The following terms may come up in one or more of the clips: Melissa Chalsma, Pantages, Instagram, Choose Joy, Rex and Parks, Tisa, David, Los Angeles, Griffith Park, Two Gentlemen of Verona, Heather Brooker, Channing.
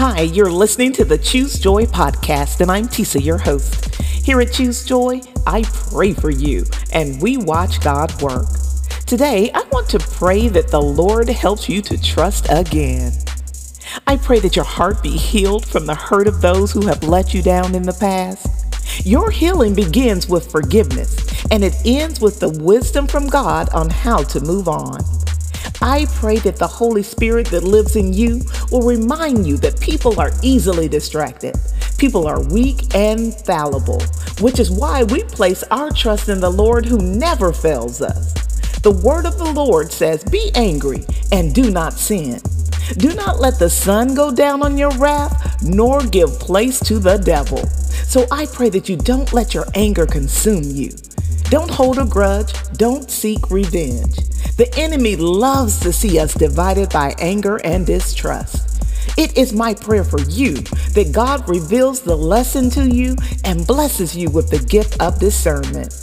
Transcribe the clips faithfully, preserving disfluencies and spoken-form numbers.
Hi, you're listening to the Choose Joy podcast, and I'm Tisa, your host. Here at Choose Joy, I pray for you, and we watch God work. Today, I want to pray that the Lord helps you to trust again. I pray that your heart be healed from the hurt of those who have let you down in the past. Your healing begins with forgiveness, and it ends with the wisdom from God on how to move on. I pray that the Holy Spirit that lives in you will remind you that people are easily distracted. People are weak and fallible, which is why we place our trust in the Lord who never fails us. The word of the Lord says, "Be angry and do not sin. Do not let the sun go down on your wrath, nor give place to the devil." So I pray that you don't let your anger consume you. Don't hold a grudge. Don't seek revenge. The enemy loves to see us divided by anger and distrust. It is my prayer for you that God reveals the lesson to you and blesses you with the gift of discernment.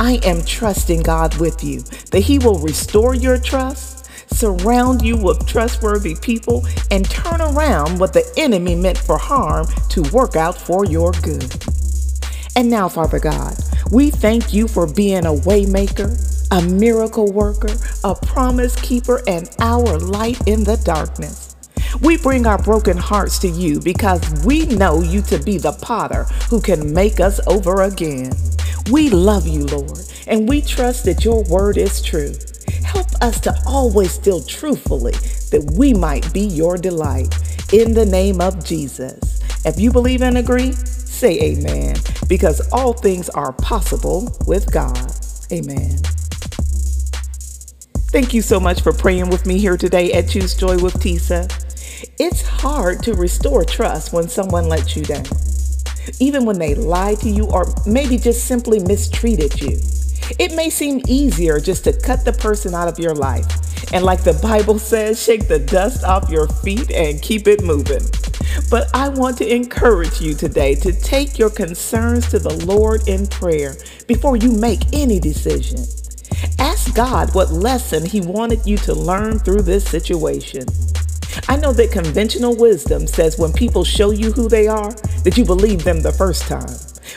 I am trusting God with you, that He will restore your trust, surround you with trustworthy people, and turn around what the enemy meant for harm to work out for your good. And now, Father God, we thank you for being a waymaker, a miracle worker, a promise keeper, and our light in the darkness. We bring our broken hearts to you because we know you to be the potter who can make us over again. We love you, Lord, and we trust that your word is true. Help us to always deal truthfully that we might be your delight. In the name of Jesus. If you believe and agree, say amen, because all things are possible with God. Amen. Thank you so much for praying with me here today at Choose Joy with Tisa. It's hard to restore trust when someone lets you down, even when they lied to you or maybe just simply mistreated you. It may seem easier just to cut the person out of your life. And like the Bible says, shake the dust off your feet and keep it moving. But I want to encourage you today to take your concerns to the Lord in prayer before you make any decision. Ask God what lesson He wanted you to learn through this situation. I know that conventional wisdom says when people show you who they are, that you believe them the first time.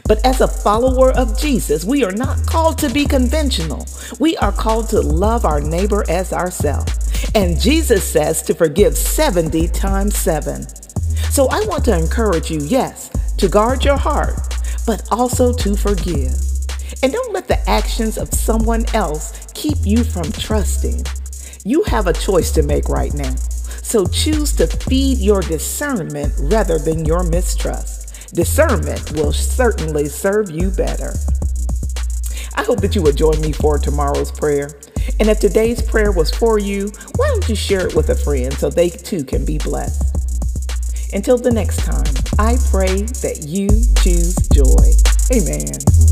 But as a follower of Jesus, we are not called to be conventional. We are called to love our neighbor as ourselves. And Jesus says to forgive seventy times seven. So I want to encourage you, yes, to guard your heart, but also to forgive. And don't let the actions of someone else keep you from trusting. You have a choice to make right now. So choose to feed your discernment rather than your mistrust. Discernment will certainly serve you better. I hope that you will join me for tomorrow's prayer. And if today's prayer was for you, why don't you share it with a friend so they too can be blessed? Until the next time, I pray that you choose joy. Amen.